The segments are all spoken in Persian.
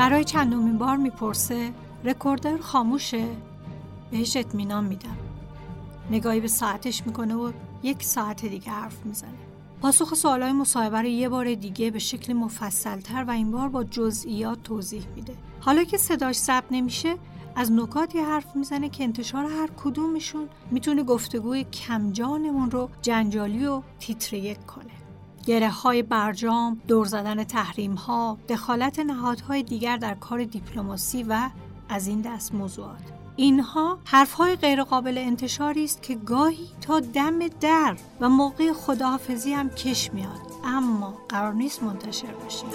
برای چندمین بار میپرسه رکوردر خاموشه؟ بهش اطمینان میدم. نگاهی به ساعتش میکنه و 1 ساعت دیگه حرف میزنه. پاسخ سوالای مصاحبه رو یه بار دیگه به شکل مفصلتر و این بار با جزئیات توضیح میده. حالا که صداش ثبت نمیشه از نکاتی حرف میزنه که انتشار هر کدومشون میتونه گفتگوی کمجانمون رو جنجالی و تیتریک کنه. گره های برجام، دور زدن تحریم ها، دخالت نهادهای دیگر در کار دیپلماسی و از این دست موضوعات. اینها حرفهای غیر قابل انتشاری است که گاهی تا دم در و موقع خداحافظی هم کش میاد، اما قرار نیست منتشر بشه.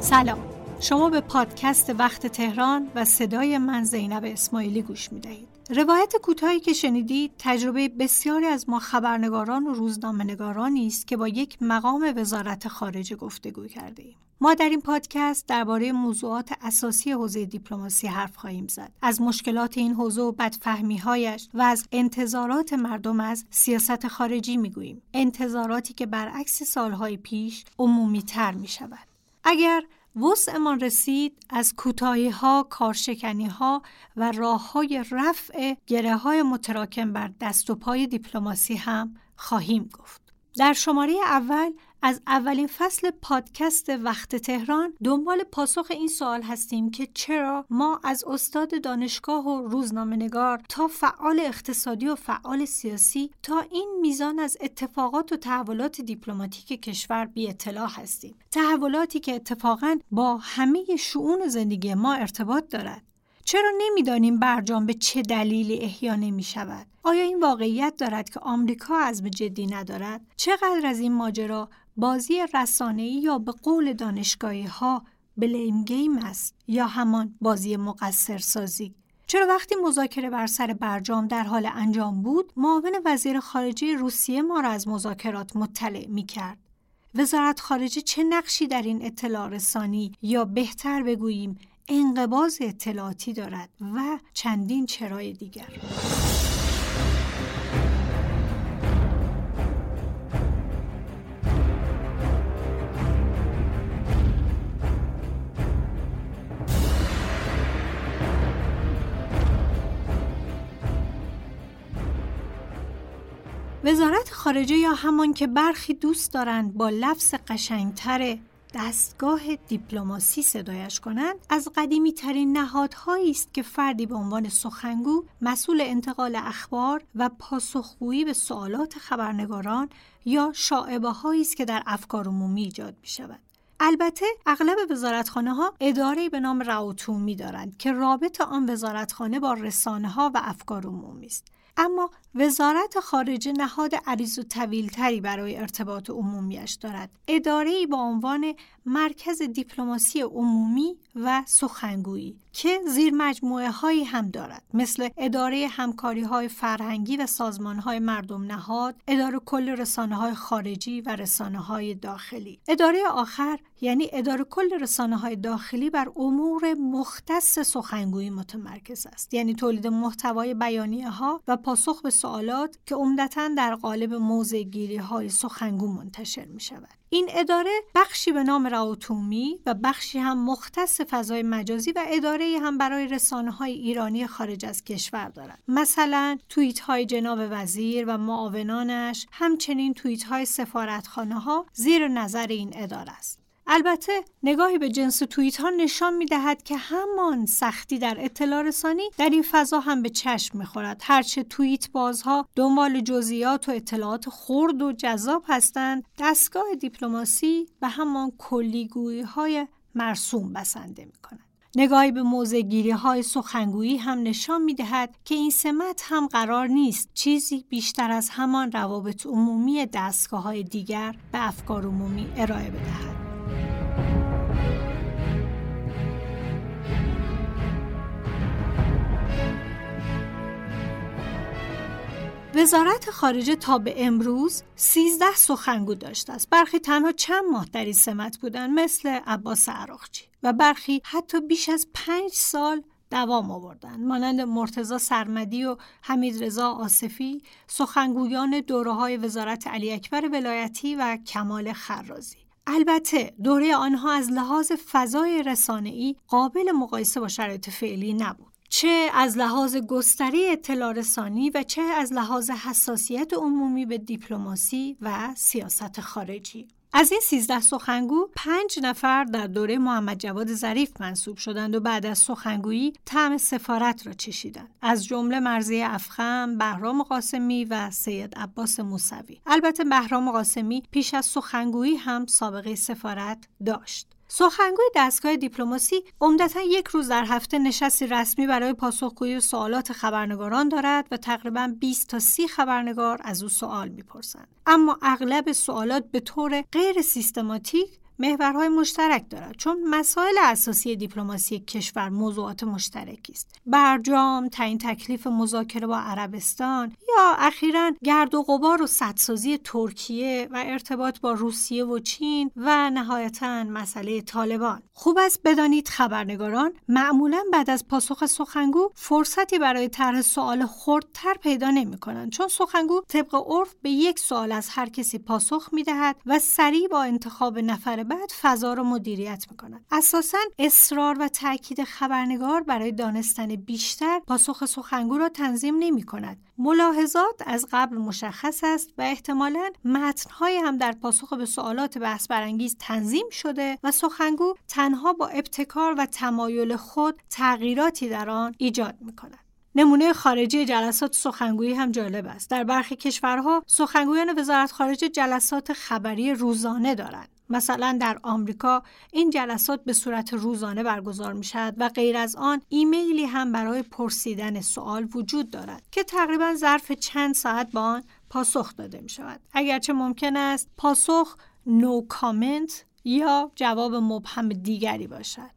سلام، شما به پادکست وقت تهران و صدای من زینب اسماعیلی گوش میدهید. روایت کوتاهی که شنیدید تجربه بسیاری از ما خبرنگاران و روزنامه‌نگارانی است که با یک مقام وزارت خارجه گفتگو کرده ایم. ما در این پادکست درباره موضوعات اساسی حوزه دیپلماسی حرف خواهیم زد، از مشکلات این حوزه و بدفهمی‌هایش و از انتظارات مردم از سیاست خارجی میگوییم، انتظاراتی که برعکس سالهای پیش عمومی‌تر می‌شود. اگر وسعمان رسید از کوتاهی‌ها، کارشکنی‌ها و راه‌های رفع گره‌های متراکم بر دست و پای دیپلماسی هم خواهیم گفت. در شماره اول از اولین فصل پادکست وقت تهران دنبال پاسخ این سوال هستیم که چرا ما از استاد دانشگاه و روزنامه‌نگار تا فعال اقتصادی و فعال سیاسی تا این میزان از اتفاقات و تحولات دیپلماتیک کشور بی اطلاع هستیم، تحولاتی که اتفاقاً با همه شئون زندگی ما ارتباط دارد. چرا نمیدانیم برجام به چه دلیلی احیا نمی‌شود؟ آیا این واقعیت دارد که آمریکا عزم جدی ندارد؟ چقدر از این ماجرا بازی رسانه‌ای یا به قول دانشگاهی‌ها بلیم گیم است یا همان بازی مقصرسازی؟ چرا وقتی مذاکره بر سر برجام در حال انجام بود، معاون وزیر خارجه روسیه ما را از مذاکرات مطلع می‌کرد؟ وزارت خارجه چه نقشی در این اطلاع رسانی یا بهتر بگوییم انقباض اطلاعاتی دارد و چندین چرای دیگر؟ وزارت خارجه یا همان که برخی دوست دارند با لفظ قشنگتر دستگاه دیپلماسی صدایش کنند، از قدیمی ترین نهادهایی است که فردی به عنوان سخنگو مسئول انتقال اخبار و پاسخگویی به سوالات خبرنگاران یا شائبه‌هایی است که در افکار عمومی ایجاد می‌شود. البته اغلب وزارتخانه‌ها اداره‌ای به نام رئوتومی دارند که رابط آن وزارتخانه با رسانه‌ها و افکار عمومی است. اما وزارت خارجه نهاد عریض و طویل‌تری برای ارتباط عمومیش دارد، اداره‌ای با عنوان مرکز دیپلماسی عمومی و سخنگویی که زیر مجموعه هایی هم دارد، مثل اداره همکاری‌های فرهنگی و سازمان‌های مردم نهاد، اداره کل رسانه‌های خارجی و رسانه‌های داخلی. اداره آخر یعنی اداره کل رسانه‌های داخلی بر امور مختص سخنگویی متمرکز است، یعنی تولید محتوای بیانیه‌ها و پاسخ به سوالات که عمدتاً در قالب موضع‌گیری‌های سخنگو منتشر می‌شود. این اداره بخشی به نام رئوتومی و بخشی هم مختص فضای مجازی و اداره‌ای هم برای رسانه‌های ایرانی خارج از کشور دارد. مثلا توییت‌های جناب وزیر و معاونانش، همچنین توییت‌های سفارتخانه‌ها زیر نظر این اداره است. البته نگاهی به جنس توییت‌ها نشان می‌دهد که همان سختی در اطلاع رسانی در این فضا هم به چشم می‌خورد. هرچه توییت بازها دنبال جزئیات و اطلاعات خرد و جذاب هستند، دستگاه دیپلماسی به همان کلیگویی‌های مرسوم بسنده می‌کند. نگاهی به موضع‌گیری‌های سخنگویی هم نشان می‌دهد که این سمت هم قرار نیست چیزی بیشتر از همان روابط عمومی دستگاه‌های دیگر به افکار عمومی ارائه بدهد. وزارت خارجه تا به امروز 13 سخنگو داشته است. برخی تنها چند ماه در این سمت بودند، مثل عباس عراقچی، و برخی حتی بیش از 5 سال دوام آوردند. مانند مرتضی سرمدی و حمیدرضا آصفی، سخنگویان دوره‌های وزارت علی اکبر ولایتی و کمال خرازی. البته دوره آنها از لحاظ فضای رسانه‌ای قابل مقایسه با شرایط فعلی نبود. چه از لحاظ گستره اطلاع رسانی و چه از لحاظ حساسیت عمومی به دیپلماسی و سیاست خارجی. از این 13 سخنگو 5 نفر در دوره محمد جواد ظریف منصوب شدند و بعد از سخنگویی طعم سفارت را چشیدند، از جمله مرضیه افخم، بهرام قاسمی و سید عباس موسوی. البته بهرام قاسمی پیش از سخنگویی هم سابقه سفارت داشت. سخنگوی دستگاه دیپلماسی عمدتاً یک روز در هفته نشستی رسمی برای پاسخگویی به سوالات خبرنگاران دارد و تقریباً 20 تا 30 خبرنگار از او سوال می‌پرسند. اما اغلب سوالات به طور غیر سیستماتیک محورهای مشترک دارد، چون مسائل اساسی دیپلماسی کشور موضوعات مشترکی است. برجام، تعیین تکلیف مذاکره با عربستان یا اخیراً گرد و غبار و سدسازی ترکیه و ارتباط با روسیه و چین و نهایتاً مسئله طالبان. خوب است بدانید خبرنگاران معمولاً بعد از پاسخ سخنگو فرصتی برای طرح سوال خردتر پیدا نمی‌کنند، چون سخنگو طبق عرف به یک سوال از هر کسی پاسخ می‌دهد و سریع با انتخاب نفر بعد فضا رو مدیریت میکنند. اساساً اصرار و تأکید خبرنگار برای دانستن بیشتر پاسخ سخنگو را تنظیم نمیکند. ملاحظات از قبل مشخص است و احتمالاً متن‌های هم در پاسخ به سوالات بحث برانگیز تنظیم شده و سخنگو تنها با ابتکار و تمایل خود تغییراتی در آن ایجاد میکند. نمونه خارجی جلسات سخنگویی هم جالب است. در برخی کشورها سخنگویان وزارت خارجه جلسات خبری روزانه دارند. مثلا در آمریکا این جلسات به صورت روزانه برگزار می شود و غیر از آن ایمیلی هم برای پرسیدن سوال وجود دارد که تقریبا ظرف چند ساعت با آن پاسخ داده می شود. اگرچه ممکن است پاسخ no comment یا جواب مبهم دیگری باشد.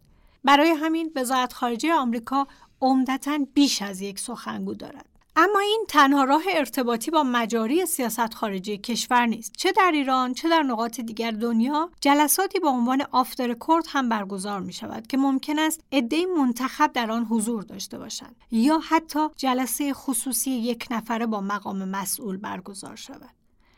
برای همین وزارت خارجه آمریکا عمدتاً بیش از یک سخنگو دارد. اما این تنها راه ارتباطی با مجاری سیاست خارجی کشور نیست. چه در ایران، چه در نقاط دیگر دنیا، جلساتی با عنوان آفتر کورت هم برگزار می شود که ممکن است عده‌ای منتخب در آن حضور داشته باشند یا حتی جلسه خصوصی یک نفره با مقام مسئول برگزار شود.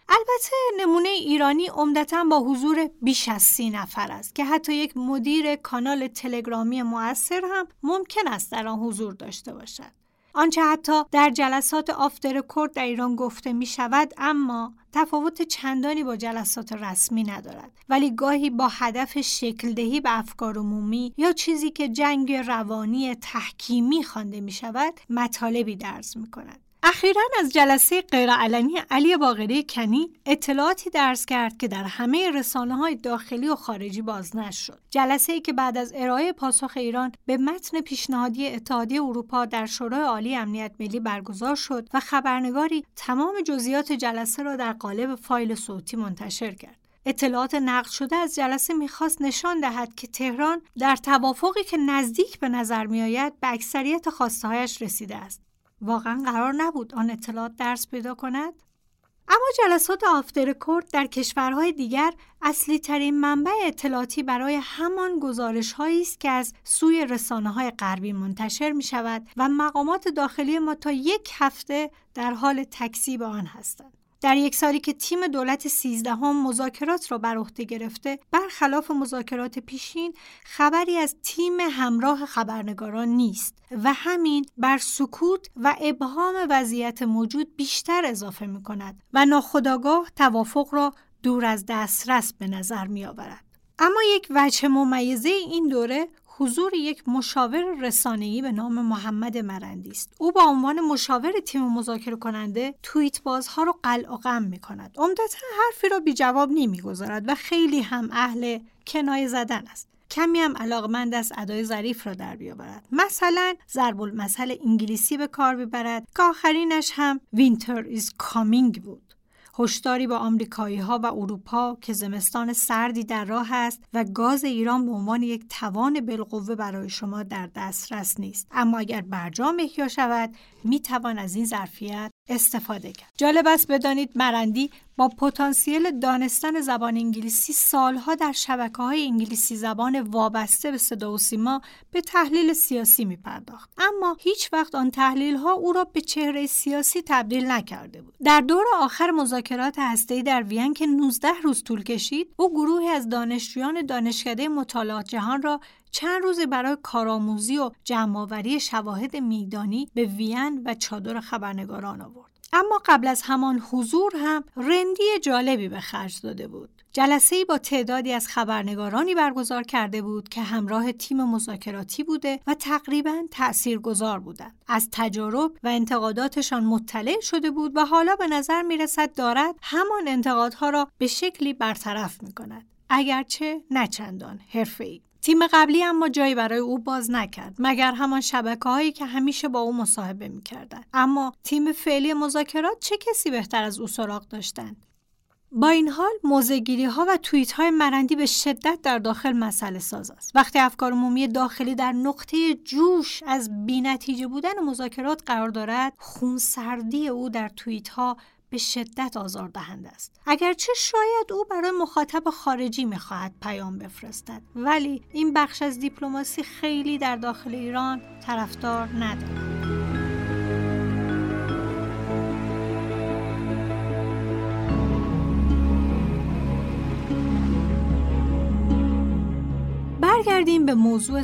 البته نمونه ایرانی عمدتاً با حضور بیش از 30 نفر است که حتی یک مدیر کانال تلگرامی مؤثر هم ممکن است در آن حضور داشته باشد. آنچه حتی در جلسات آفتر کورت در ایران گفته می شود اما تفاوت چندانی با جلسات رسمی ندارد، ولی گاهی با هدف شکل‌دهی به افکار عمومی یا چیزی که جنگ روانی تحکیمی خوانده می شود مطالبی درز می کند. اخیراً از جلسه غیرعلنی علی باقری کنی اطلاعاتی درز کرد که در همه رسانه‌های داخلی و خارجی بازنشر شد. جلسه‌ای که بعد از ارائه پاسخ ایران به متن پیشنهادی اتحادیه اروپا در شورای عالی امنیت ملی برگزار شد و خبرنگاری تمام جزئیات جلسه را در قالب فایل صوتی منتشر کرد. اطلاعات نقل شده از جلسه می‌خواست نشان دهد که تهران در توافقی که نزدیک به نظر می‌آید به اکثریت خواسته‌هایش رسیده است. واقعا قرار نبود آن اطلاعات درس پیدا کند؟ اما جلسات آفتر کورت در کشورهای دیگر اصلی ترین منبع اطلاعاتی برای همان گزارش هایی است که از سوی رسانه های غربی منتشر می شود و مقامات داخلی ما تا 1 هفته در حال تکذیب آن هستند. در یک سالی که تیم دولت 13 مذاکرات را بر عهده گرفته، برخلاف مذاکرات پیشین خبری از تیم همراه خبرنگاران نیست و همین بر سکوت و ابهام وضعیت موجود بیشتر اضافه می کند و ناخودآگاه توافق را دور از دسترس به نظر می آورد. اما یک وجه ممیزه این دوره حضور یک مشاور رسانه‌ای به نام محمد مرندی است. او با عنوان مشاور تیم مذاکره کننده توییت بازها رو قلع و قم می‌کند. عمدتاً حرفی را بی جواب نمی‌گذارد و خیلی هم اهل کنایه زدن است. کمی هم علاقمند است ادای ظریف را در بیاورد. مثلا ضرب المثل انگلیسی به کار ببرد که آخرینش هم وینتر ایز کامینگ بود. هشداری به آمریکایی‌ها و اروپا که زمستان سردی در راه است و گاز ایران به عنوان یک توان بالقوه برای شما در دسترس نیست، اما اگر برجام احیا شود میتوان از این ظرفیت استفاده کرد. جالب است بدانید مرندی با پتانسیل دانستن زبان انگلیسی سالها در شبکه‌های انگلیسی زبان وابسته به صدا و سیما به تحلیل سیاسی می‌پرداخت، اما هیچ وقت آن تحلیل‌ها او را به چهره سیاسی تبدیل نکرده بود. در دور آخر مذاکرات هسته‌ای در وین که 19 روز طول کشید، او گروهی از دانشجویان دانشکده مطالعات جهان را چند روز برای کارآموزی و جمع‌آوری شواهد میدانی به وین و چادر خبرنگاران آورد. اما قبل از همان حضور هم رندی جالبی به خرج داده بود. جلسه‌ای با تعدادی از خبرنگارانی برگزار کرده بود که همراه تیم مذاکراتی بوده و تقریباً تأثیرگذار بودند. از تجارب و انتقاداتشان مطلع شده بود و حالا به نظر می‌رسد دارد همان انتقادها را به شکلی برطرف می‌کند، اگرچه نه چندان حرفه‌ای. تیم قبلی اما جایی برای او باز نکرد، مگر همان شبکه‌هایی که همیشه با او مصاحبه می‌کردند. اما تیم فعلی مذاکرات چه کسی بهتر از او سراغ داشتند؟ با این حال موزه‌گیری‌ها و توییت‌های مرندی به شدت در داخل مسئله ساز است. وقتی افکار عمومی داخلی در نقطه جوش از بی‌نتیجه بودن مذاکرات قرار دارد، خونسردی او در توییت‌ها به شدت آزاردهنده است. اگرچه شاید او برای مخاطب خارجی می‌خواهد پیام بفرستد، ولی این بخش از دیپلماسی خیلی در داخل ایران طرفدار ندارد. برگردیم به موضوع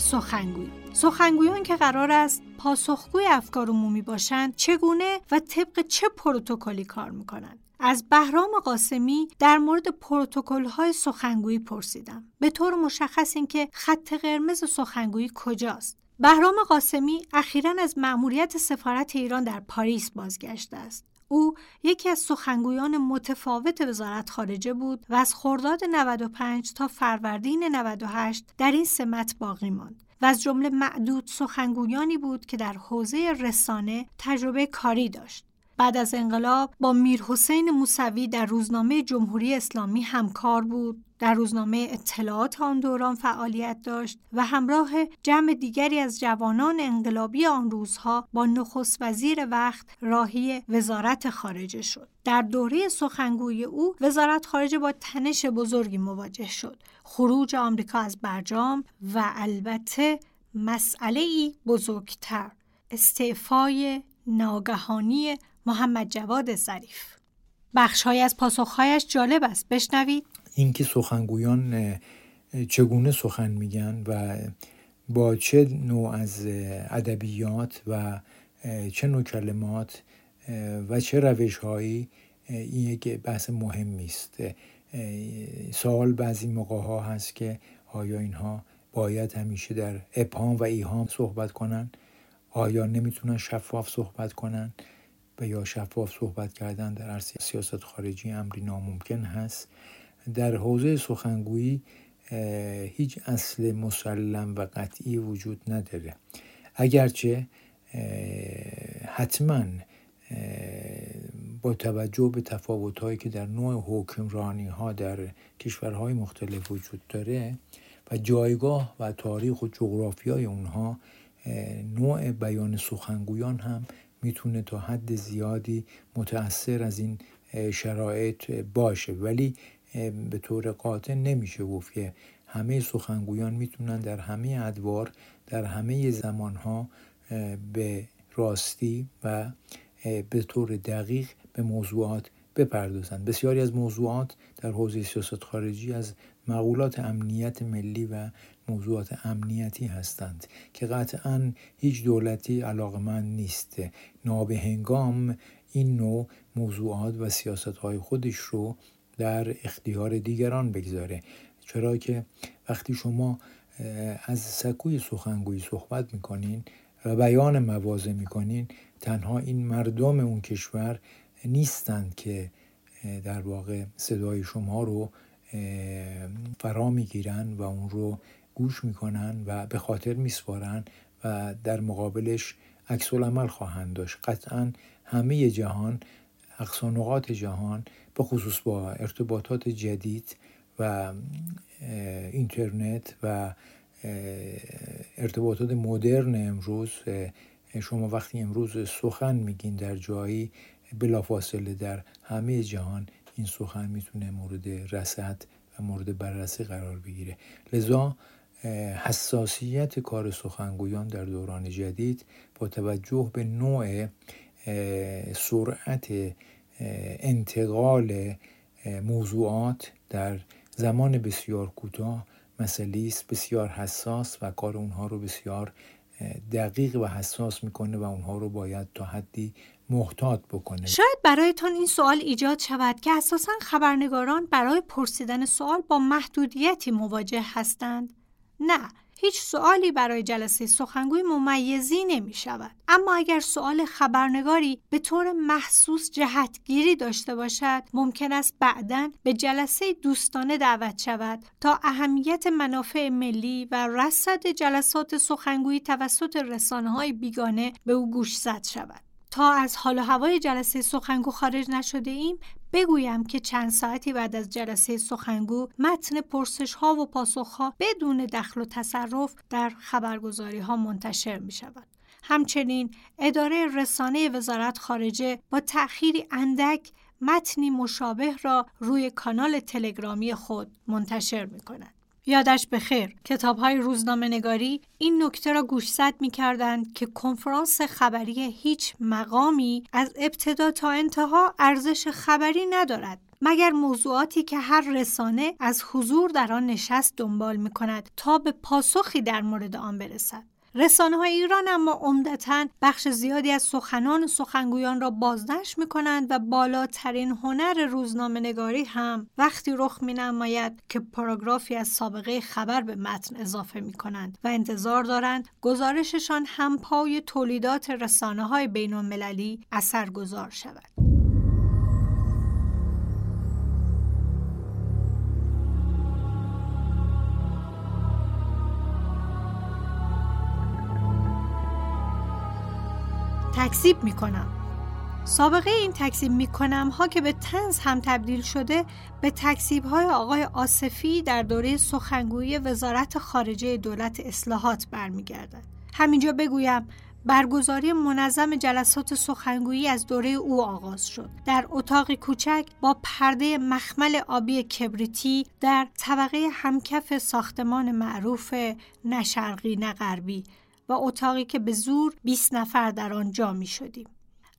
سخنگویان که قرار است پاسخگوی افکار عمومی باشند، چگونه و طبق چه پروتکلی کار میکنند؟ از بهرام قاسمی در مورد پروتکل‌های سخنگویی پرسیدم، به طور مشخص اینکه خط قرمز سخنگویی کجاست. بهرام قاسمی اخیراً از مأموریت سفارت ایران در پاریس بازگشته است. او یکی از سخنگویان متفاوت وزارت خارجه بود و از خرداد 95 تا فروردین 98 در این سمت باقی ماند و از جمله معدود سخنگویانی بود که در حوزه رسانه تجربه کاری داشت. بعد از انقلاب با میرحسین موسوی در روزنامه جمهوری اسلامی همکار بود، در روزنامه اطلاعات آن دوران فعالیت داشت و همراه جمع دیگری از جوانان انقلابی آن روزها با نخست وزیر وقت راهی وزارت خارجه شد. در دوره سخنگویی او وزارت خارجه با تنش بزرگی مواجه شد، خروج آمریکا از برجام و البته مسئله‌ای بزرگتر، استعفای ناگهانی محمد جواد ظریف. بخش‌های از پاسخ‌هایش جالب است، بشنوید. اینکه سخنگویان چگونه سخن میگن و با چه نوع از ادبیات و چه نوع کلمات و چه روش‌هایی، این یک بحث مهمی است. سوال بعضی موقع‌ها هست که آیا اینها باید همیشه در ابهام و ایهام صحبت کنن؟ آیا نمیتونن شفاف صحبت کنن؟ و یا شفاف صحبت کردن در عرصه سیاست خارجی امری ناممکن هست. در حوزه سخنگویی هیچ اصل مسلم و قطعی وجود نداره، اگرچه حتما با توجه به تفاوت‌هایی که در نوع حکمرانی‌ها در کشورهای مختلف وجود داره و جایگاه و تاریخ و جغرافیای اونها، نوع بیان سخنگویان هم میتونه تا حد زیادی متأثر از این شرایط باشه، ولی به طور قاطع نمیشه گفت که همه سخنگویان میتونن در همه ادوار در همه زمانها به راستی و به طور دقیق به موضوعات بپردازند. بسیاری از موضوعات در حوزه سیاست خارجی از مقولات امنیت ملی و موضوعات امنیتی هستند که قطعاً هیچ دولتی علاقمند نیست نابهنگام این نوع موضوعات و سیاست‌های خودش رو در اختیار دیگران بگذاره، چرا که وقتی شما از سکوی سخنگویی صحبت میکنین و بیان موازه میکنین، تنها این مردم اون کشور نیستند که در واقع صدای شما رو فرا میگیرن و اون رو گوش میکنن و به خاطر میسپارن و در مقابلش عکس العمل خواهند داشت. قطعا همه جهان، اقصا نقاط جهان، به خصوص با ارتباطات جدید و اینترنت و ارتباطات مدرن امروز، شما وقتی امروز سخن میگین در جایی بلافاصله در همه جهان این سخن میتونه مورد رصد و مورد بررسی قرار بگیره. لذا حساسیت کار سخنگویان در دوران جدید با توجه به نوع سرعت انتقال موضوعات در زمان بسیار کوتاه مسئله است بسیار حساس و کار اونها رو بسیار دقیق و حساس میکنه و اونها رو باید تا حدی محتاط بکنه. شاید برایتان این سوال ایجاد شود که اساساً خبرنگاران برای پرسیدن سوال با محدودیتی مواجه هستند. نه، هیچ سوالی برای جلسه سخنگوی ممیزی نمی شود. اما اگر سوال خبرنگاری به طور محسوس جهتگیری داشته باشد، ممکن است بعداً به جلسه دوستانه دعوت شود تا اهمیت منافع ملی و رصد جلسات سخنگویی توسط رسانه‌های بیگانه به او گوشزد شود. تا از حال و هوای جلسه سخنگو خارج نشده ایم، بگویم که چند ساعتی بعد از جلسه سخنگو متن پرسش‌ها و پاسخ‌ها بدون دخل و تصرف در خبرگزاری‌ها منتشر می‌شود. همچنین اداره رسانه وزارت خارجه با تأخیری اندک متنی مشابه را روی کانال تلگرامی خود منتشر می‌کند. یادش بخیر، کتاب‌های روزنامه‌نگاری این نکته را گوشزد می‌کردند که کنفرانس خبری هیچ مقامی از ابتدا تا انتها ارزش خبری ندارد، مگر موضوعاتی که هر رسانه از حضور در آن نشست دنبال می‌کند تا به پاسخی در مورد آن برسد. رسانه‌های ایران اما عمدتاً بخش زیادی از سخنان و سخنگویان را بازنشر می‌کنند و بالاترین هنر روزنامه‌نگاری هم وقتی رخ می‌نماید که پاراگرافی از سابقه خبر به متن اضافه می‌کنند و انتظار دارند گزارششان همپای تولیدات رسانه‌های بین‌المللی اثرگذار شود. تکذیب میکنم. سابقه این تکذیب میکنم ها که به طنز هم تبدیل شده به تکذیب های آقای آصفی در دوره سخنگوی وزارت خارجه دولت اصلاحات برمیگردد. همینجا بگویم برگزاری منظم جلسات سخنگویی از دوره او آغاز شد. در اتاق کوچک با پرده مخمل آبی کبریتی در طبقه همکف ساختمان معروف نه شرقی نه غربی و اتاقی که به زور 20 نفر در آن جا می شدیم.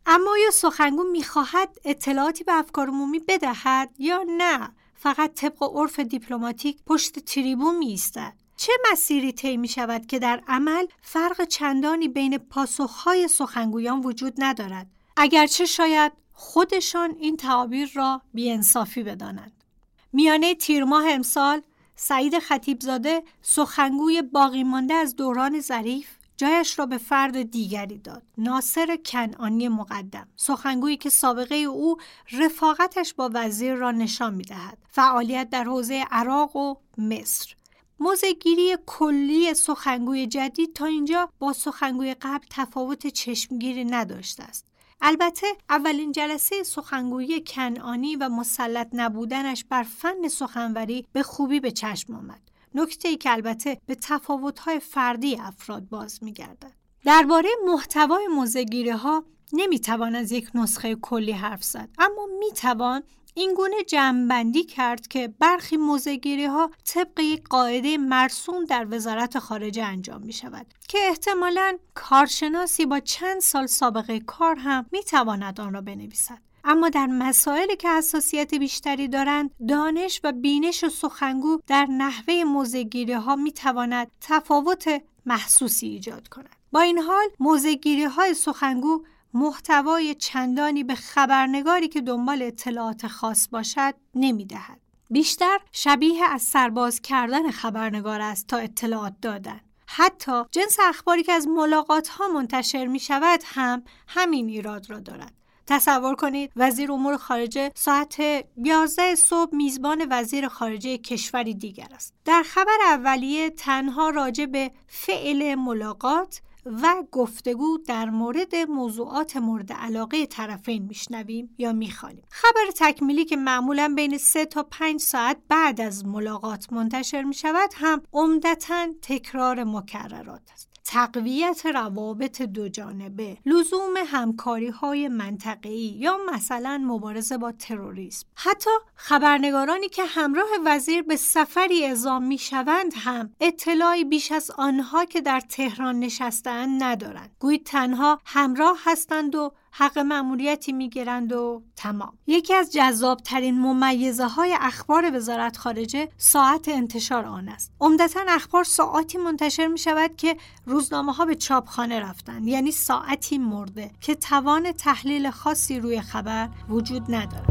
اما یا سخنگو می خواهد اطلاعاتی به افکار عمومی بدهد یا نه، فقط طبق عرف دیپلماتیک پشت تریبون می ایستد. چه مسیری طی می شود که در عمل فرق چندانی بین پاسخهای سخنگویان وجود ندارد، اگرچه شاید خودشان این تعابیر را بی‌انصافی بدانند. میانه تیرماه امسال سعید خطیبزاده سخنگوی باقی مانده از دوران ظریف جایش را به فرد دیگری داد، ناصر کنعانی مقدم، سخنگویی که سابقه او رفاقتش با وزیر را نشان می‌دهد، فعالیت در حوزه عراق و مصر. موضع‌گیری کلی سخنگوی جدید تا اینجا با سخنگوی قبل تفاوت چشمگیری نداشته است. البته اولین جلسه سخنگوی کنعانی و مسلط نبودنش بر فن سخنوری به خوبی به چشم آمد. نکته‌ای که البته به تفاوت‌های فردی افراد باز می‌گردد. درباره محتوای موضع‌گیری‌ها نمی‌توان از یک نسخه کلی حرف زد، اما می‌توان این گونه جمع‌بندی کرد که برخی موضع‌گیری‌ها طبق یک قاعده مرسوم در وزارت خارجه انجام می‌شود که احتمالاً کارشناسی با چند سال سابقه کار هم می‌تواند آن را بنویسد. اما در مسائلی که حساسیت بیشتری دارند، دانش و بینش و سخنگو در نحوه موضع‌گیری‌ها می‌تواند تفاوت محسوسی ایجاد کند. با این حال، موضع‌گیری‌های سخنگو محتوای چندانی به خبرنگاری که دنبال اطلاعات خاص باشد نمی‌دهد. بیشتر شبیه از سرباز کردن خبرنگار است تا اطلاعات دادن. حتی جنس اخباری که از ملاقات‌ها منتشر می‌شود هم همین ایراد را دارد. تصور کنید وزیر امور خارجه ساعت 11 صبح میزبان وزیر خارجه کشوری دیگر است. در خبر اولیه تنها راجع به فعل ملاقات و گفتگو در مورد موضوعات مورد علاقه طرفین میشنویم یا میخوانیم. خبر تکمیلی که معمولاً بین 3 تا 5 ساعت بعد از ملاقات منتشر میشود هم عمدتاً تکرار مکررات است. تقویت روابط دو جانبه، لزوم همکاری‌های منطقه‌ای یا مثلا مبارزه با تروریسم. حتی خبرنگارانی که همراه وزیر به سفری اعزام می‌شوند هم اطلاعی بیش از آنها که در تهران نشسته‌اند ندارند. گویی تنها همراه هستند و حق مأموریتی میگیرند و تمام. یکی از جذابترین ممیزه های اخبار وزارت خارجه ساعت انتشار آن است. عمدتاً اخبار ساعتی منتشر می شود که روزنامه ها به چاپخانه رفتند، یعنی ساعتی مرده که توان تحلیل خاصی روی خبر وجود ندارد.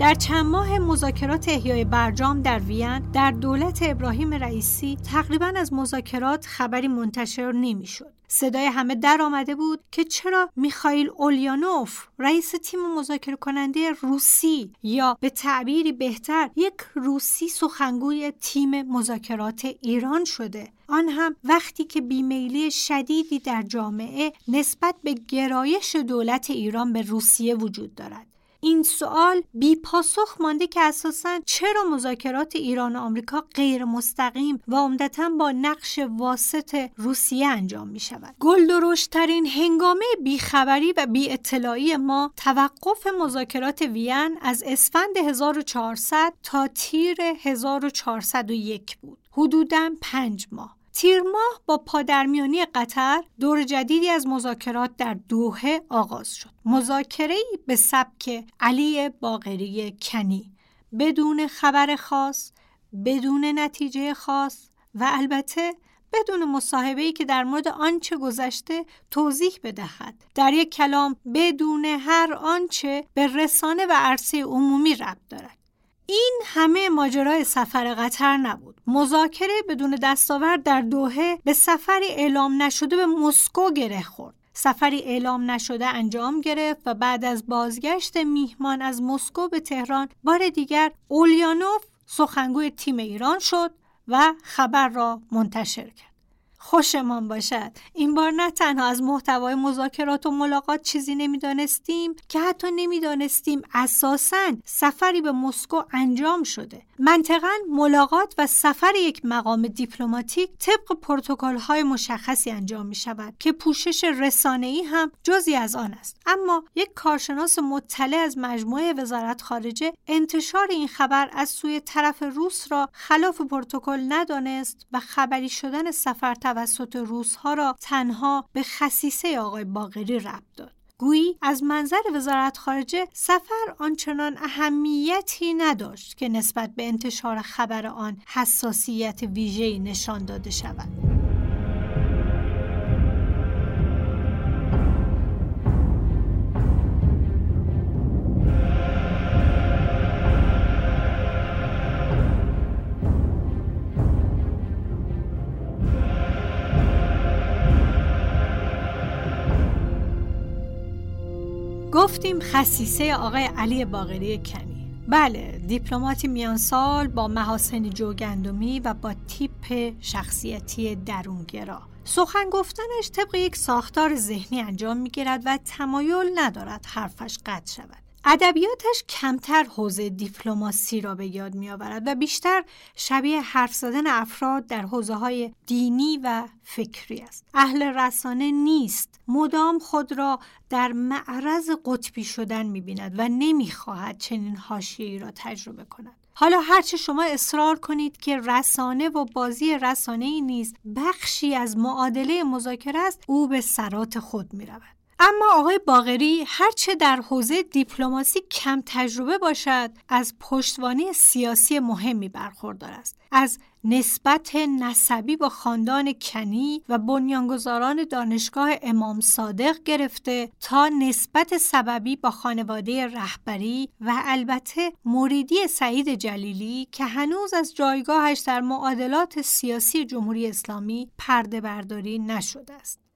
در چند ماه مذاکرات احیای برجام در وین در دولت ابراهیم رئیسی تقریباً از مذاکرات خبری منتشر نمی شد. صدای همه در آمده بود که چرا میخائیل اولیانوف، رئیس تیم مذاکره کننده روسی، یا به تعبیری بهتر یک روسی سخنگوی تیم مذاکرات ایران شده، آن هم وقتی که بیمیلی شدیدی در جامعه نسبت به گرایش دولت ایران به روسیه وجود دارد. این سوال بی پاسخ مانده که اساساً چرا مذاکرات ایران و آمریکا غیر مستقیم و عمدتاً با نقش واسط روسیه انجام می شود. گلدرشترین هنگامه بیخبری و بی اطلاعی ما توقف مذاکرات وین از اسفند 1400 تا تیر 1401 بود. حدوداً 5 ماه. تیر ماه با پادرمیانی قطر دور جدیدی از مذاکرات در دوحه آغاز شد. مذاکره‌ای به سبک علی باقری کنی، بدون خبر خاص، بدون نتیجه خاص و البته بدون مصاحبه‌ای که در مورد آنچه گذشته توضیح بدهد. در یک کلام، بدون هر آنچه به رسانه و عرصه عمومی ربط دارد. این همه ماجرای سفر قطر نبود. مذاکره بدون دستاورد در دوحه به سفری اعلام نشده به مسکو گره خورد. سفری اعلام نشده انجام گرفت و بعد از بازگشت میهمان از مسکو به تهران بار دیگر اولیانوف سخنگوی تیم ایران شد و خبر را منتشر کرد. خوشمان باشد، این بار نه تنها از محتوای مذاکرات و ملاقات چیزی نمیدانستیم که حتی نمیدانستیم اساساً سفری به مسکو انجام شده. منطقاً ملاقات و سفر یک مقام دیپلماتیک طبق پروتکل‌های مشخصی انجام می شود که پوشش رسانه‌ای هم جزئی از آن است. اما یک کارشناس مطلع از مجموعه وزارت خارجه انتشار این خبر از سوی طرف روس را خلاف پروتکل ندانست و خبری شدن سفر توسط روس‌ها را تنها به خصیصه آقای باقری ربط داد. گویی از منظر وزارت خارجه سفر آنچنان اهمیتی نداشت که نسبت به انتشار خبر آن حساسیت ویژه‌ای نشان داده شود. گفتیم خصیصه آقای علی باقری کنی. بله، دیپلماتی میانسال با محاسن جوگندمی و با تیپ شخصیتی درونگرا. سخن گفتنش طبق یک ساختار ذهنی انجام می‌گیرد و تمایل ندارد حرفش قطع شود. ادبیاتش کمتر حوزه دیپلماسی را به یاد می‌آورد و بیشتر شبیه حرف زدن افراد در حوزه‌های دینی و فکری است. اهل رسانه نیست. مدام خود را در معرض قطبی شدن می‌بیند و نمی‌خواهد چنین حاشیه‌ای را تجربه کند. حالا هرچه شما اصرار کنید که رسانه و بازی رسانه‌ای نیز بخشی از معادله مذاکره است، او به سرات خود می‌رود. اما آقای باقری هرچه در حوزه دیپلماسی کم تجربه باشد، از پشتوانه سیاسی مهمی برخوردار است. از نسبت نسبی با خاندان کنی و بنیانگذاران دانشگاه امام صادق گرفته تا نسبت سببی با خانواده رهبری و البته مریدی سعید جلیلی که هنوز از جایگاهش در معادلات سیاسی جمهوری اسلامی پرده برداری نشده است.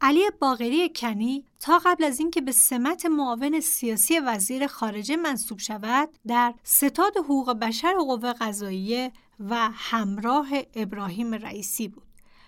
علی باقری کنی تا قبل از اینکه به سمت معاون سیاسی وزیر خارجه منصوب شود، در ستاد حقوق بشر و قوه قضاییه و همراه ابراهیم رئیسی بود.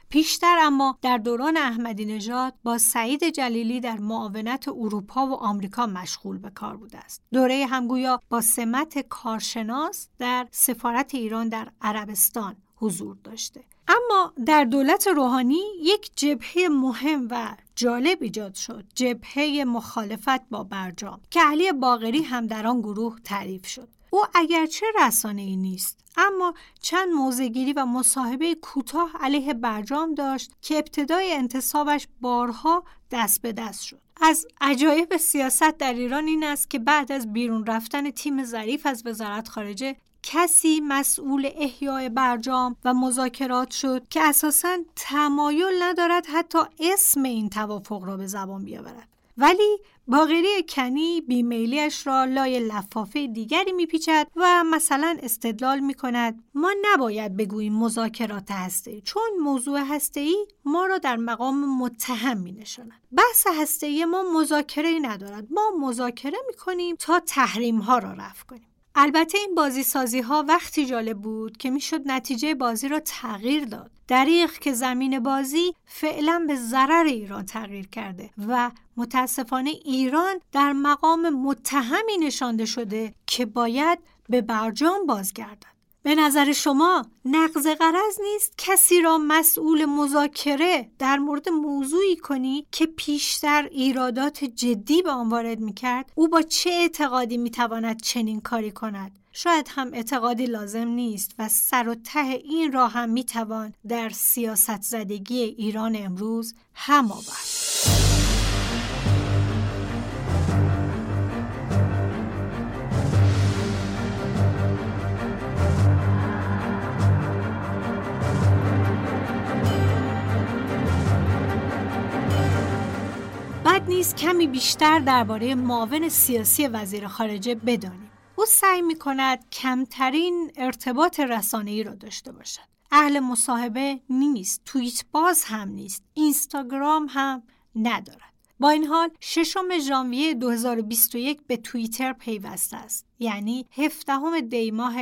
پیشتر اما در دوران احمدی نژاد با سعید جلیلی در معاونت اروپا و آمریکا مشغول به کار بوده است. دوره همگویا با سمت کارشناس در سفارت ایران در عربستان حضور داشته. اما اما در دولت روحانی یک جبهه مهم و جالب ایجاد شد، جبهه مخالفت با برجام که علی باقری هم در آن گروه تعریف شد. او اگرچه رسانه‌ای نیست اما چند موضع‌گیری و مصاحبه کوتاه علیه برجام داشت که ابتدای انتصابش بارها دست به دست شد. از عجایب سیاست در ایران این است که بعد از بیرون رفتن تیم ظریف از وزارت خارجه کسی مسئول احیای برجام و مذاکرات شد که اساساً تمایل ندارد حتی اسم این توافق را به زبان بیاورد. ولی باقری کنی بیمیلیش را لای لفافه دیگری میپیچد و مثلا استدلال میکند ما نباید بگوییم مذاکرات هسته‌ای چون موضوع هسته‌ای ما را در مقام متهم مینشاند. بحث هسته‌ای ما مذاکره‌ای ندارد، ما مذاکره میکنیم تا تحریم‌ها را رفع کنیم. البته این بازیسازی‌ها وقتی جالب بود که میشد نتیجه بازی را تغییر داد. دریغ که زمین بازی فعلا به ضرر ایران تغییر کرده و متاسفانه ایران در مقام متهمی نشانده شده که باید به برجام بازگردد. به نظر شما نقض غرض نیست کسی را مسئول مذاکره در مورد موضوعی کنی که پیشتر ایرادات جدی به آن وارد می‌کرد؟ او با چه اعتقادی می‌تواند چنین کاری کند؟ شاید هم اعتقادی لازم نیست و سر و ته این را هم می‌توان در سیاست زدگی ایران امروز هم آورد. نیز کمی بیشتر درباره معاون سیاسی وزیر خارجه بدانیم. او سعی می‌کند کمترین ارتباط رسانه‌ای را داشته باشد. اهل مصاحبه نیست، توییت باز هم نیست، اینستاگرام هم ندارد. با این حال 6 ژانویه 2021 به توییتر پیوسته است، یعنی 17 دی ماه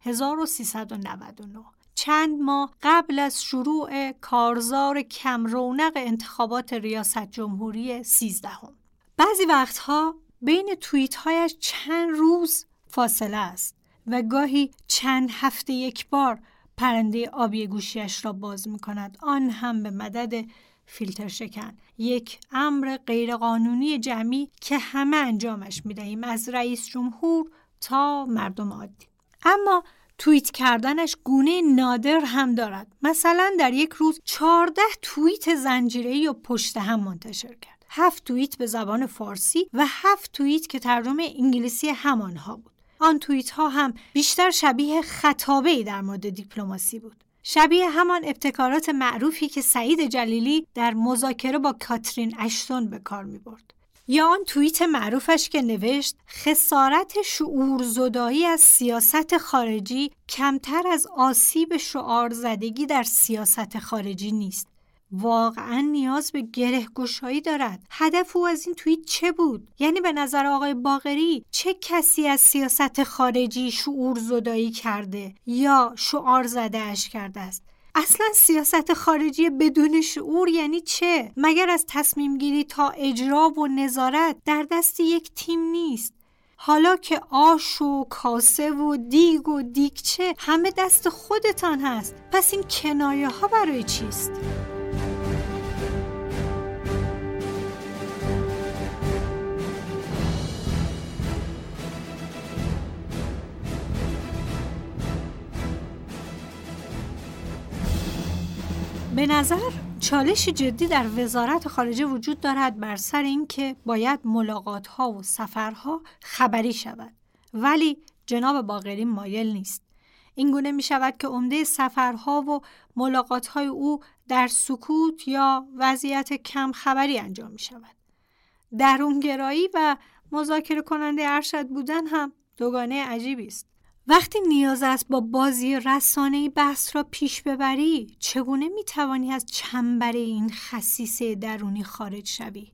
1399. چند ماه قبل از شروع کارزار کم رونق انتخابات ریاست جمهوری 13م. بعضی وقتها بین توییت‌هایش چند روز فاصله است و گاهی چند هفته یک بار پرنده آبی گوشیش را باز می‌کند، آن هم به مدد فیلتر شکن، یک امر غیرقانونی جمعی که همه انجامش می‌دهیم، از رئیس جمهور تا مردم عادی. اما توییت کردنش گونه نادر هم دارد. مثلا در یک روز 14 توییت زنجیره‌ای و پشت هم منتشر کرد. 7 توییت به زبان فارسی و 7 توییت که ترجمه انگلیسی همانها بود. آن توییت‌ها هم بیشتر شبیه خطابه‌ای در مورد دیپلماسی بود. شبیه همان ابتکارات معروفی که سعید جلیلی در مذاکره با کاترین اشتون به کار می‌برد. یا آن توییت معروفش که نوشت خسارت شعورزدایی از سیاست خارجی کمتر از آسیب شعارزدگی در سیاست خارجی نیست. واقعا نیاز به گره‌گشایی دارد. هدف او از این توییت چه بود؟ یعنی به نظر آقای باقری چه کسی از سیاست خارجی شعورزدایی کرده یا شعار زده‌اش کرده است؟ اصلا سیاست خارجی بدون شعور یعنی چه؟ مگر از تصمیم گیری تا اجرا و نظارت در دست یک تیم نیست؟ حالا که آش و کاسه و دیگ و دیگچه همه دست خودتان هست، پس این کنایه ها برای چیست؟ به نظر چالش جدی در وزارت خارجه وجود دارد بر سر این که باید ملاقات‌ها و سفرها خبری شود، ولی جناب باقری مایل نیست. این گونه می شود که عمده سفرها و ملاقات‌های او در سکوت یا وضعیت کم خبری انجام می شود. درونگرایی و مذاکره کننده ارشد بودن هم دوگانه عجیبی است. وقتی نیاز است با بازی رسانه‌ای بحث را پیش ببری، چگونه می‌توانی از چنبر این خسیسه درونی خارج شوی؟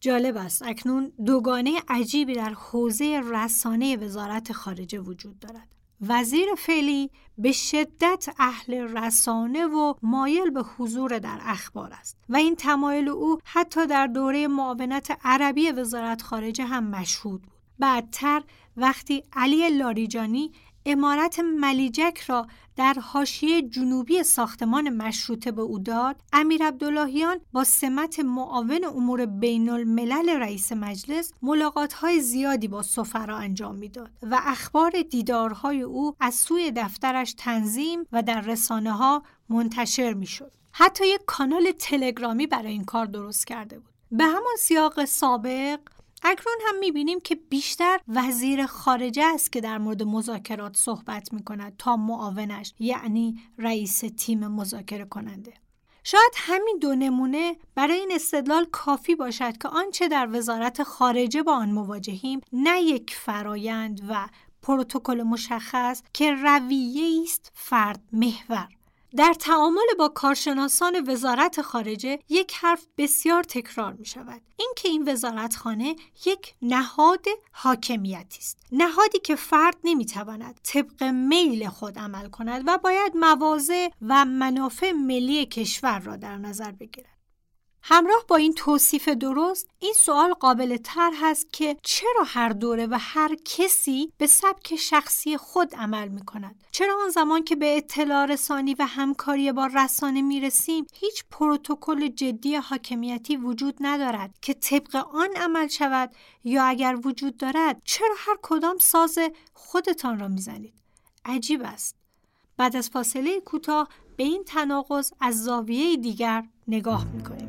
جالب است اکنون دوگانه عجیبی در حوزه رسانه وزارت خارجه وجود دارد. وزیر فعلی به شدت اهل رسانه و مایل به حضور در اخبار است و این تمایل او حتی در دوره معاونت عربی وزارت خارجه هم مشهود بود. بعدتر وقتی علی لاریجانی عمارت ملیجک را در حاشیه جنوبی ساختمان مشروطه به او داد، امیرعبداللهیان با سمت معاون امور بین الملل رئیس مجلس ملاقات‌های زیادی با سفرا انجام میداد و اخبار دیدارهای او از سوی دفترش تنظیم و در رسانه‌ها منتشر میشد. حتی یک کانال تلگرامی برای این کار درست کرده بود. به همان سیاق سابق، اکنون هم می‌بینیم که بیشتر وزیر خارجه است که در مورد مذاکرات صحبت می‌کند تا معاونش، یعنی رئیس تیم مذاکره کننده. شاید همین دو نمونه برای این استدلال کافی باشد که آنچه در وزارت خارجه با آن مواجهیم نه یک فرایند و پروتکل مشخص که رویه‌ای است فرد محور. در تعامل با کارشناسان وزارت خارجه یک حرف بسیار تکرار می شود، اینکه این وزارتخانه یک نهاد حاکمیتی است، نهادی که فرد نمی تواند طبق میل خود عمل کند و باید مواضع و منافع ملی کشور را در نظر بگیرد. همراه با این توصیف درست، این سوال قابل طرح است که چرا هر دوره و هر کسی به سبک شخصی خود عمل می کند؟ چرا آن زمان که به اطلاع رسانی و همکاری با رسانه می رسیم، هیچ پروتکل جدی حاکمیتی وجود ندارد که طبق آن عمل شود، یا اگر وجود دارد، چرا هر کدام ساز خودتان را می زنید؟ عجیب است. بعد از فاصله کوتاه به این تناقض از زاویه دیگر نگاه می کنیم.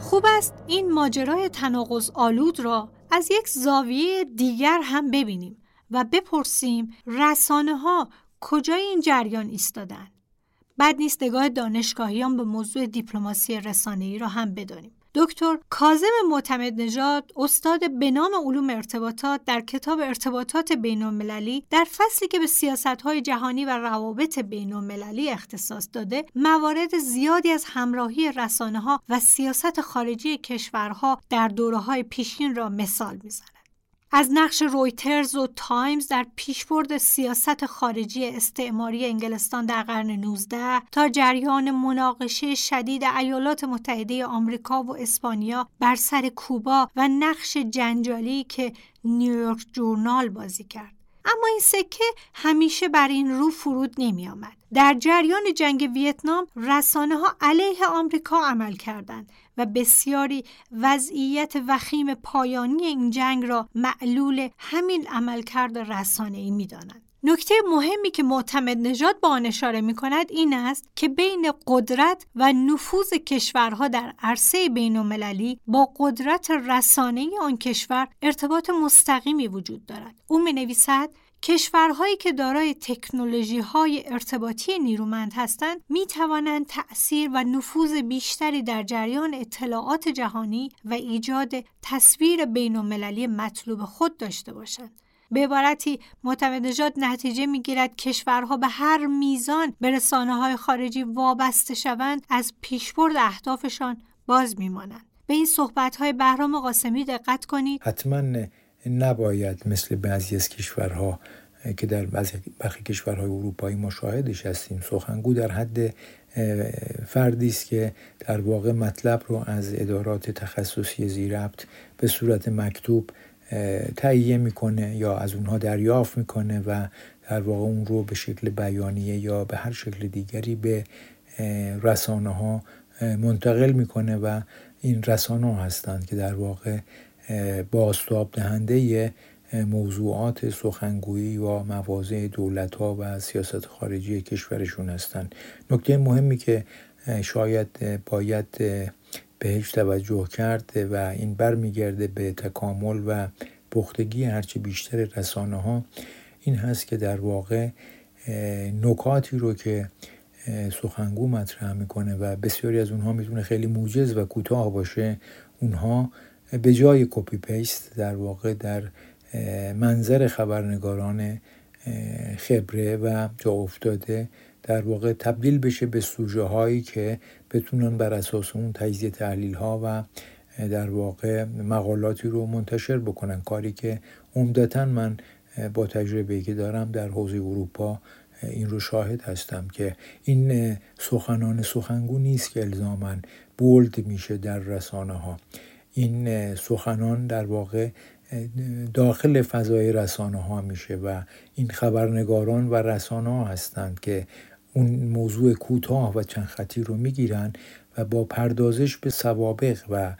خوب است این ماجرای تناقض آلود را از یک زاویه دیگر هم ببینیم و بپرسیم رسانه‌ها کجای این جریان ایستادن؟ بد نیست نگاه دانشگاهیان به موضوع دیپلماسی رسانه‌ای را هم بدانیم. دکتر کاظم معتمدنژاد، استاد به نام علوم ارتباطات، در کتاب ارتباطات بین‌المللی در فصلی که به سیاست‌های جهانی و روابط بین‌المللی اختصاص داده، موارد زیادی از همراهی رسانه‌ها و سیاست خارجی کشورها در دوره‌های پیشین را مثال می‌زند. از نقش رویترز و تایمز در پیشبرد سیاست خارجی استعماری انگلستان در قرن 19 تا جریان مناقشه شدید ایالات متحده آمریکا و اسپانیا بر سر کوبا و نقش جنجالی که نیویورک جورنال بازی کرد. اما این سکه همیشه بر این رو فرود نمی آمد. در جریان جنگ ویتنام رسانه ها علیه آمریکا عمل کردند و بسیاری وضعیت وخیم پایانی این جنگ را معلول همین عملکرد رسانه‌ای می دانند. نکته مهمی که معتمدنژاد با آن اشاره می کند این است که بین قدرت و نفوذ کشورها در عرصه بین‌المللی با قدرت رسانه‌ای آن کشور ارتباط مستقیمی وجود دارد. او می نویسد کشورهایی که دارای تکنولوژی‌های ارتباطی نیرومند هستند می توانند تأثیر و نفوذ بیشتری در جریان اطلاعات جهانی و ایجاد تصویر بین‌المللی مطلوب خود داشته باشند. به عبارتی معتمدنژاد نتیجه میگیرد کشورها به هر میزان به رسانه‌های خارجی وابسته شوند از پیشبرد اهدافشان باز میمانند. به این صحبت‌های بهرام قاسمی دقت کنید. حتماً نباید مثل بعضی از کشورها که در برخی کشورهای اروپایی ما شاهدش هستیم، سخنگو در حد فردی است که در واقع مطلب رو از ادارات تخصصی زیرربط به صورت مکتوب تهیه میکنه یا از اونها دریافت میکنه و در واقع اون رو به شکل بیانیه یا به هر شکل دیگری به رسانه ها منتقل میکنه و این رسانه ها هستند که در واقع بازتاب دهنده موضوعات سخنگویی و مواضع دولت ها و سیاست خارجی کشورشون هستند. نکته مهمی که شاید باید بهش توجه کرده و این برمیگرده به تکامل و پختگی هرچه بیشتر رسانه ها این هست که در واقع نکاتی رو که سخنگو مطرح میکنه و بسیاری از اونها میتونه خیلی موجز و کوتاه باشه، اونها به جای کپی پیست در واقع در منظر خبرنگاران خبره و جا افتاده در واقع تبدیل بشه به سوژه هایی که بتونن بر اساس اون تجزیه تحلیل ها و در واقع مقالاتی رو منتشر بکنن، کاری که عمدتاً من با تجربه‌ای که دارم در حوزه اروپا این رو شاهد هستم که این سخنگو نیست که الزاماً بولد میشه در رسانه ها. این سخنان در واقع داخل فضای رسانه ها میشه و این خبرنگاران و رسانه ها هستند که اون موضوع کوتاه و چند خطی رو میگیرن و با پردازش به سوابق و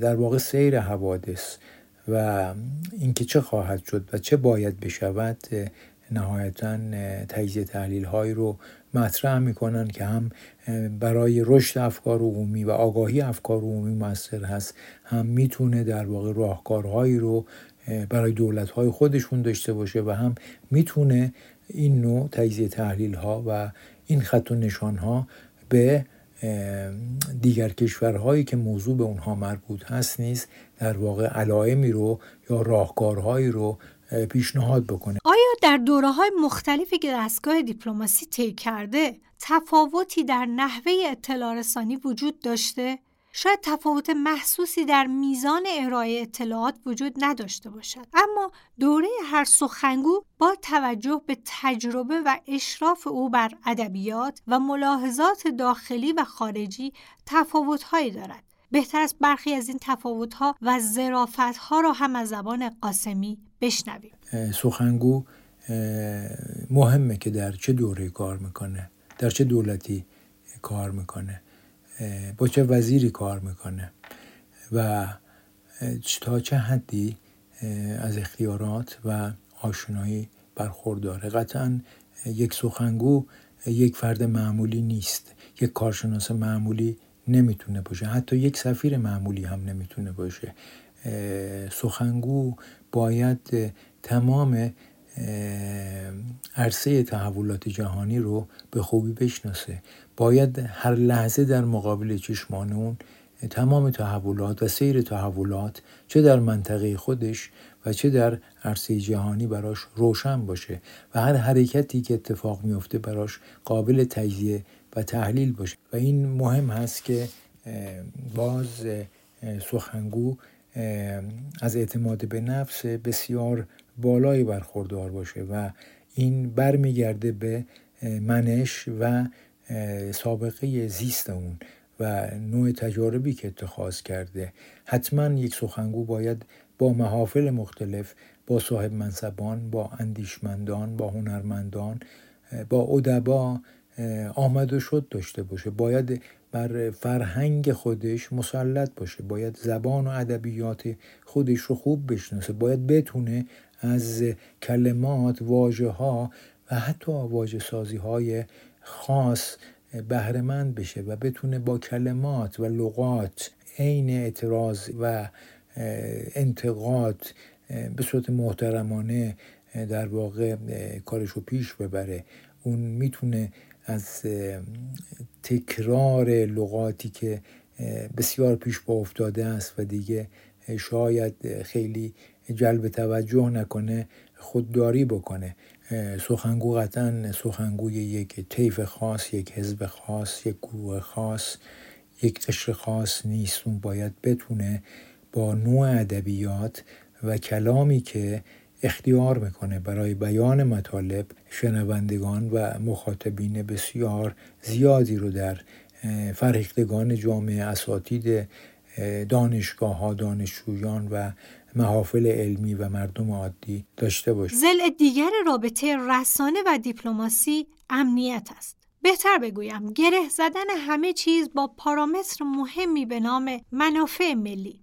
در واقع سیر حوادث و اینکه چه خواهد شد و چه باید بشود نهایتاً تجزیه تحلیل هایی رو مطرح میکنن که هم برای رشد افکار عمومی و آگاهی افکار عمومی مؤثر هست، هم میتونه در واقع راهکارهایی رو برای دولت‌های خودشون داشته باشه و هم میتونه این نوع تجزیه تحلیل ها و این خط و نشان ها به دیگر کشورهایی که موضوع به اونها مربوط هست نیز در واقع علائمی رو یا راهکارهایی رو پیشنهاد بکنه. آیا در دوره‌های مختلفی که دستگاه دیپلماسی طی کرده تفاوتی در نحوه اطلاع رسانی وجود داشته؟ شاید تفاوت محسوسی در میزان ارائه اطلاعات وجود نداشته باشد، اما دوره هر سخنگو با توجه به تجربه و اشراف او بر ادبیات و ملاحظات داخلی و خارجی تفاوت‌هایی دارد. بهتر است برخی از این تفاوت‌ها و ظرافت‌ها را هم از زبان قاسمی بشنویم. سخنگو مهمه که در چه دوره کار میکنه، در چه دولتی کار میکنه، با چه وزیری کار میکنه و تا چه حدی از اختیارات و آشنایی برخورداره. قطعاً یک سخنگو یک فرد معمولی نیست، یک کارشناس معمولی نمیتونه باشه، حتی یک سفیر معمولی هم نمیتونه باشه. سخنگو باید تمام عرصه تحولات جهانی رو به خوبی بشناسه، باید هر لحظه در مقابل چشمانون تمام تحولات و سیر تحولات چه در منطقه خودش و چه در عرصه جهانی براش روشن باشه و هر حرکتی که اتفاق میفته براش قابل تجزیه و تحلیل باشه و این مهم هست که باز سخنگو از اعتماد به نفس بسیار بالایی برخوردار باشه و این برمیگرده به منش و سابقه زیست اون و نوع تجاربی که اتخاذ کرده. حتما یک سخنگو باید با محافل مختلف، با صاحب منصبان، با اندیشمندان، با هنرمندان، با ادبا آمد و شد داشته باشه، باید بر فرهنگ خودش مسلط باشه، باید زبان و ادبیات خودش رو خوب بشناسه، باید بتونه از کلمات، واژه ها و حتی واژه سازی های خاص بهره مند بشه و بتونه با کلمات و لغات عین اعتراض و انتقاد به صورت محترمانه در واقع کارش رو پیش ببره. اون میتونه از تکرار لغاتی که بسیار پیش پا افتاده است و دیگه شاید خیلی جلب توجه نکنه خودداری بکنه. سخنگو قطعاً سخنگوی یک طیف خاص، یک حزب خاص، یک گروه خاص، یک قشر خاص نیست. اون باید بتونه با نوع ادبیات و کلامی که اختیار میکنه برای بیان مطالب شنوندگان و مخاطبین بسیار زیادی رو در فرهیختگان جامعه، اساتید دانشگاه ها، دانشجویان و محافل علمی و مردم عادی داشته باشه. ضلع دیگر رابطه رسانه و دیپلماسی امنیت است. بهتر بگویم گره زدن همه چیز با پارامتر مهمی به نام منافع ملی.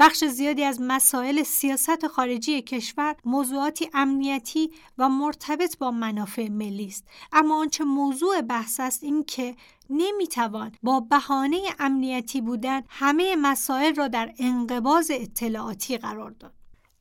بخش زیادی از مسائل سیاست خارجی کشور موضوعاتی امنیتی و مرتبط با منافع ملی است، اما آنچه موضوع بحث است این که نمیتوان با بهانه امنیتی بودن همه مسائل را در انقباض اطلاعاتی قرار داد.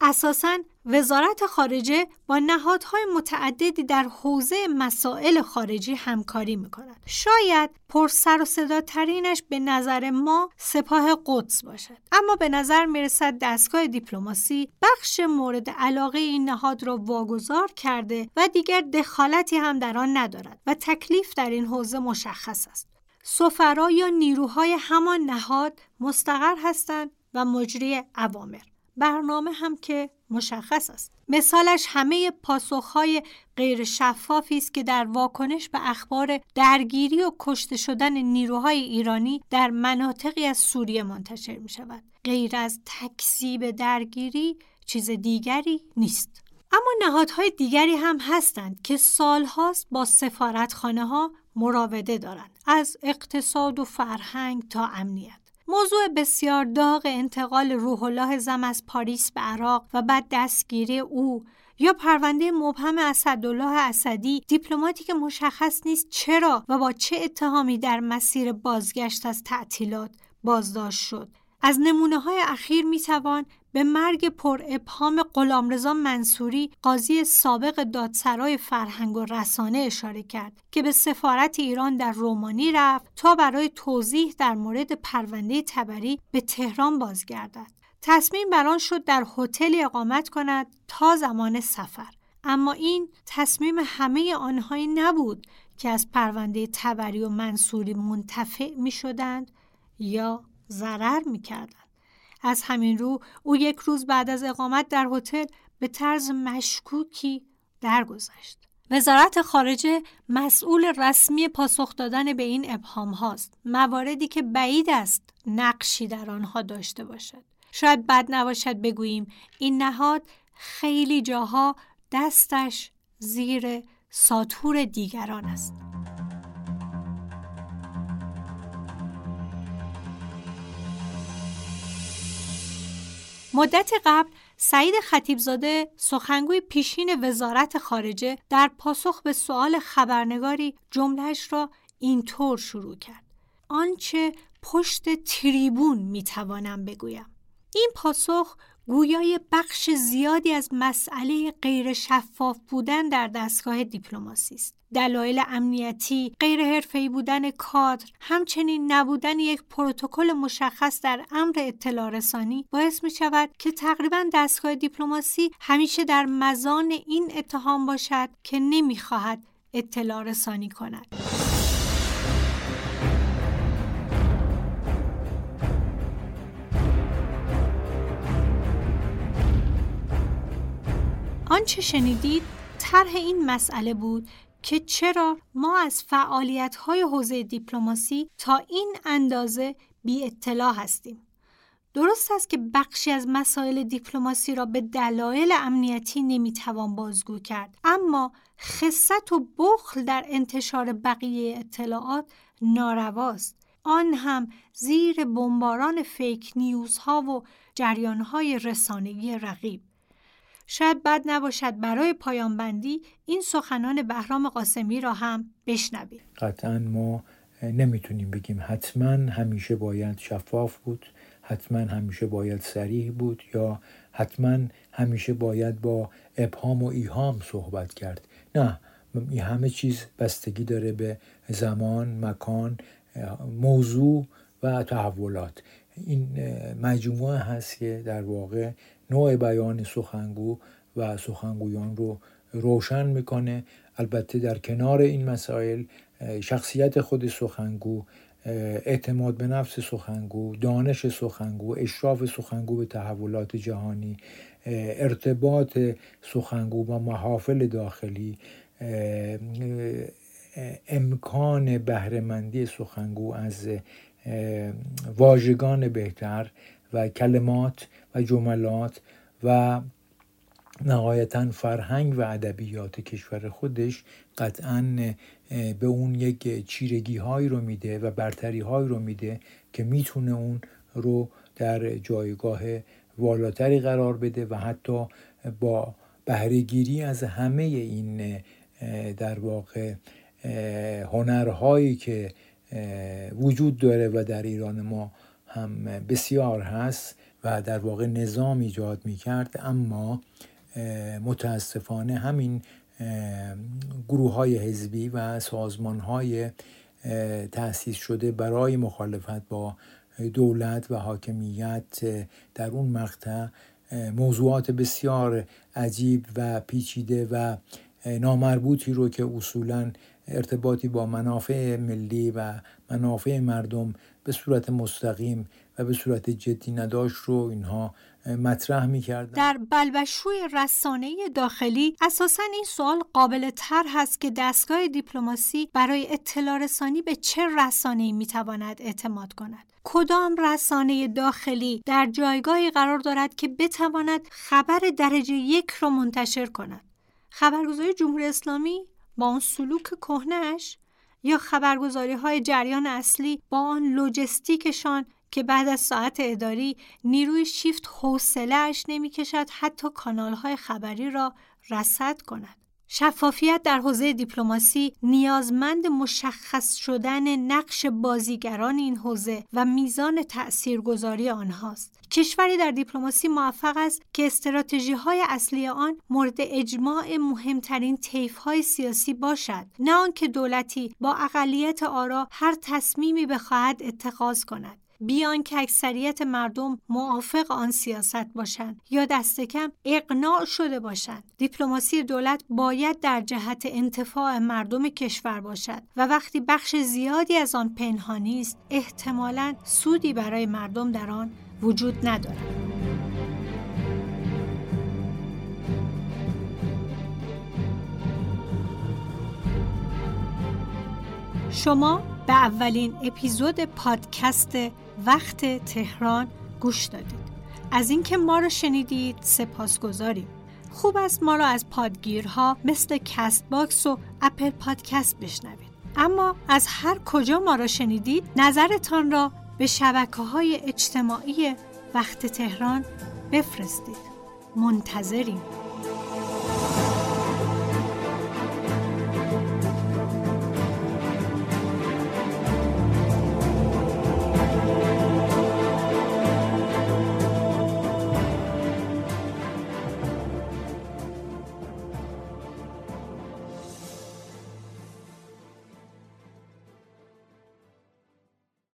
اساساً وزارت خارجه با نهادهای متعددی در حوزه مسائل خارجی همکاری می‌کند. شاید پرسر و صدا ترینش به نظر ما سپاه قدس باشد، اما به نظر می‌رسد دستگاه دیپلماسی بخش مورد علاقه این نهاد را واگذار کرده و دیگر دخالتی هم در آن ندارد و تکلیف در این حوزه مشخص است. سفرا یا نیروهای همان نهاد مستقر هستند و مجری اوامر. برنامه هم که مشخص است. مثالش همه پاسخهای غیر شفافی است که در واکنش به اخبار درگیری و کشته شدن نیروهای ایرانی در مناطقی از سوریه منتشر می شود. غیر از تکذیب درگیری چیز دیگری نیست. اما نهادهای دیگری هم هستند که سالهاست با سفارتخانه ها مراوده دارند، از اقتصاد و فرهنگ تا امنیت. موضوع بسیار داغ انتقال روح الله زم از پاریس به عراق و بعد دستگیری او، یا پرونده مبهم اسدالله اسدی، دیپلماتی که مشخص نیست چرا و با چه اتهامی در مسیر بازگشت از تعطیلات بازداشت شد. از نمونه‌های اخیر میتوان به مرگ پر ابهام غلامرضا منصوری، قاضی سابق دادسرای فرهنگ و رسانه اشاره کرد که به سفارت ایران در رومانی رفت تا برای توضیح در مورد پرونده تبری به تهران بازگردد. تصمیم بر آن شد در هتلی اقامت کند تا زمان سفر. اما این تصمیم همه آنهایی نبود که از پرونده تبری و منصوری منتفع می شدند یا ضرر می کردند. از همین رو او یک روز بعد از اقامت در هتل به طرز مشکوکی درگذشت. وزارت خارجه مسئول رسمی پاسخ دادن به این ابهام هاست، مواردی که بعید است نقشی در آنها داشته باشد. شاید بد نباشد بگوییم این نهاد خیلی جاها دستش زیر ساطور دیگران است. مدت قبل سعید خطیبزاده، سخنگوی پیشین وزارت خارجه، در پاسخ به سؤال خبرنگاری جملهش را اینطور شروع کرد: آنچه پشت تریبون میتوانم بگویم. این پاسخ گویای بخش زیادی از مسئله غیر شفاف بودن در دستگاه دیپلماسی است. دلایل امنیتی، غیر حرفه‌ای بودن کادر، همچنین نبودن یک پروتکل مشخص در امر اطلاع رسانی باعث می شود که تقریباً دستگاه دیپلماسی همیشه در مزان این اتهام باشد که نمی خواهد اطلاع رسانی کند. آنچه شنیدید طرح این مسئله بود که چرا ما از فعالیت‌های حوزه دیپلماسی تا این اندازه بی اطلاع هستیم. درست است که بخشی از مسائل دیپلماسی را به دلایل امنیتی نمیتوان بازگو کرد، اما خست و بخل در انتشار بقیه اطلاعات نارواست، آن هم زیر بمباران فیک نیوز ها و جریان های رسانه‌ای رقیب. شاید بد نباشد برای پایان بندی این سخنان بهرام قاسمی را هم بشنویم. قطعاً ما نمیتونیم بگیم حتماً همیشه باید شفاف بود، حتماً همیشه باید صریح بود، یا حتماً همیشه باید با ابهام و ایهام صحبت کرد. نه، این همه چیز بستگی داره به زمان، مکان، موضوع و تحولات. این مجموعه هست که در واقع نوع بیان سخنگو و سخنگویان رو روشن میکنه. البته در کنار این مسائل شخصیت خود سخنگو، اعتماد به نفس سخنگو، دانش سخنگو، اشراف سخنگو به تحولات جهانی، ارتباط سخنگو با محافل داخلی، امکان بهره‌مندی سخنگو از واژگان بهتر و کلمات و جملات و نهایتاً فرهنگ و ادبیات کشور خودش قطعاً به اون یک چیرگی هایی رو میده و برتری هایی رو میده که میتونه اون رو در جایگاه والاتری قرار بده و حتی با بهره‌گیری از همه این در واقع هنرهایی که وجود داره و در ایران ما هم بسیار هست و در واقع نظام ایجاد می کرد. اما متاسفانه همین گروه های حزبی و سازمان های تأسیس شده برای مخالفت با دولت و حاکمیت در اون مقطع موضوعات بسیار عجیب و پیچیده و نامربوطی رو که اصولاً ارتباطی با منافع ملی و منافع مردم به صورت مستقیم و به صورت جدی نداشت رو اینها مطرح می‌کردن. در بلبشوی رسانه داخلی اساساً این سوال قابل طرح هست که دستگاه دیپلماسی برای اطلاع رسانی به چه رسانه‌ای می‌تواند اعتماد کند؟ کدام رسانه داخلی در جایگاهی قرار دارد که بتواند خبر درجه یک را منتشر کند؟ خبرگزاری جمهوری اسلامی با اون سلوک کهنه‌اش، یا خبرگزاری‌های جریان اصلی با آن لوجستیکشان که بعد از ساعت اداری نیروی شیفت حوصله‌اش نمی‌کشد حتی کانال‌های خبری را رصد کند. شفافیت در حوزه دیپلماسی نیازمند مشخص شدن نقش بازیگران این حوزه و میزان تأثیرگذاری آنهاست. کشوری در دیپلماسی موفق است که استراتژی‌های اصلی آن مورد اجماع مهمترین طیف‌های سیاسی باشد، نه آنکه دولتی با اقلیت آرا هر تصمیمی بخواهد اتخاذ کند، بیان که اکثریت مردم موافق آن سیاست باشند یا دست کم اقناع شده باشند. دیپلماسی دولت باید در جهت انتفاع مردم کشور باشد و وقتی بخش زیادی از آن پنهانی است، احتمالاً سودی برای مردم در آن وجود ندارد. شما به اولین اپیزود پادکست وقت تهران گوش دادید. از اینکه ما رو شنیدید سپاسگزاریم. خوب است ما رو از پادگیرها مثل کست باکس و اپل پادکست بشنوید. اما از هر کجا ما رو شنیدید، نظرتان را به شبکه‌های اجتماعی وقت تهران بفرستید. منتظریم.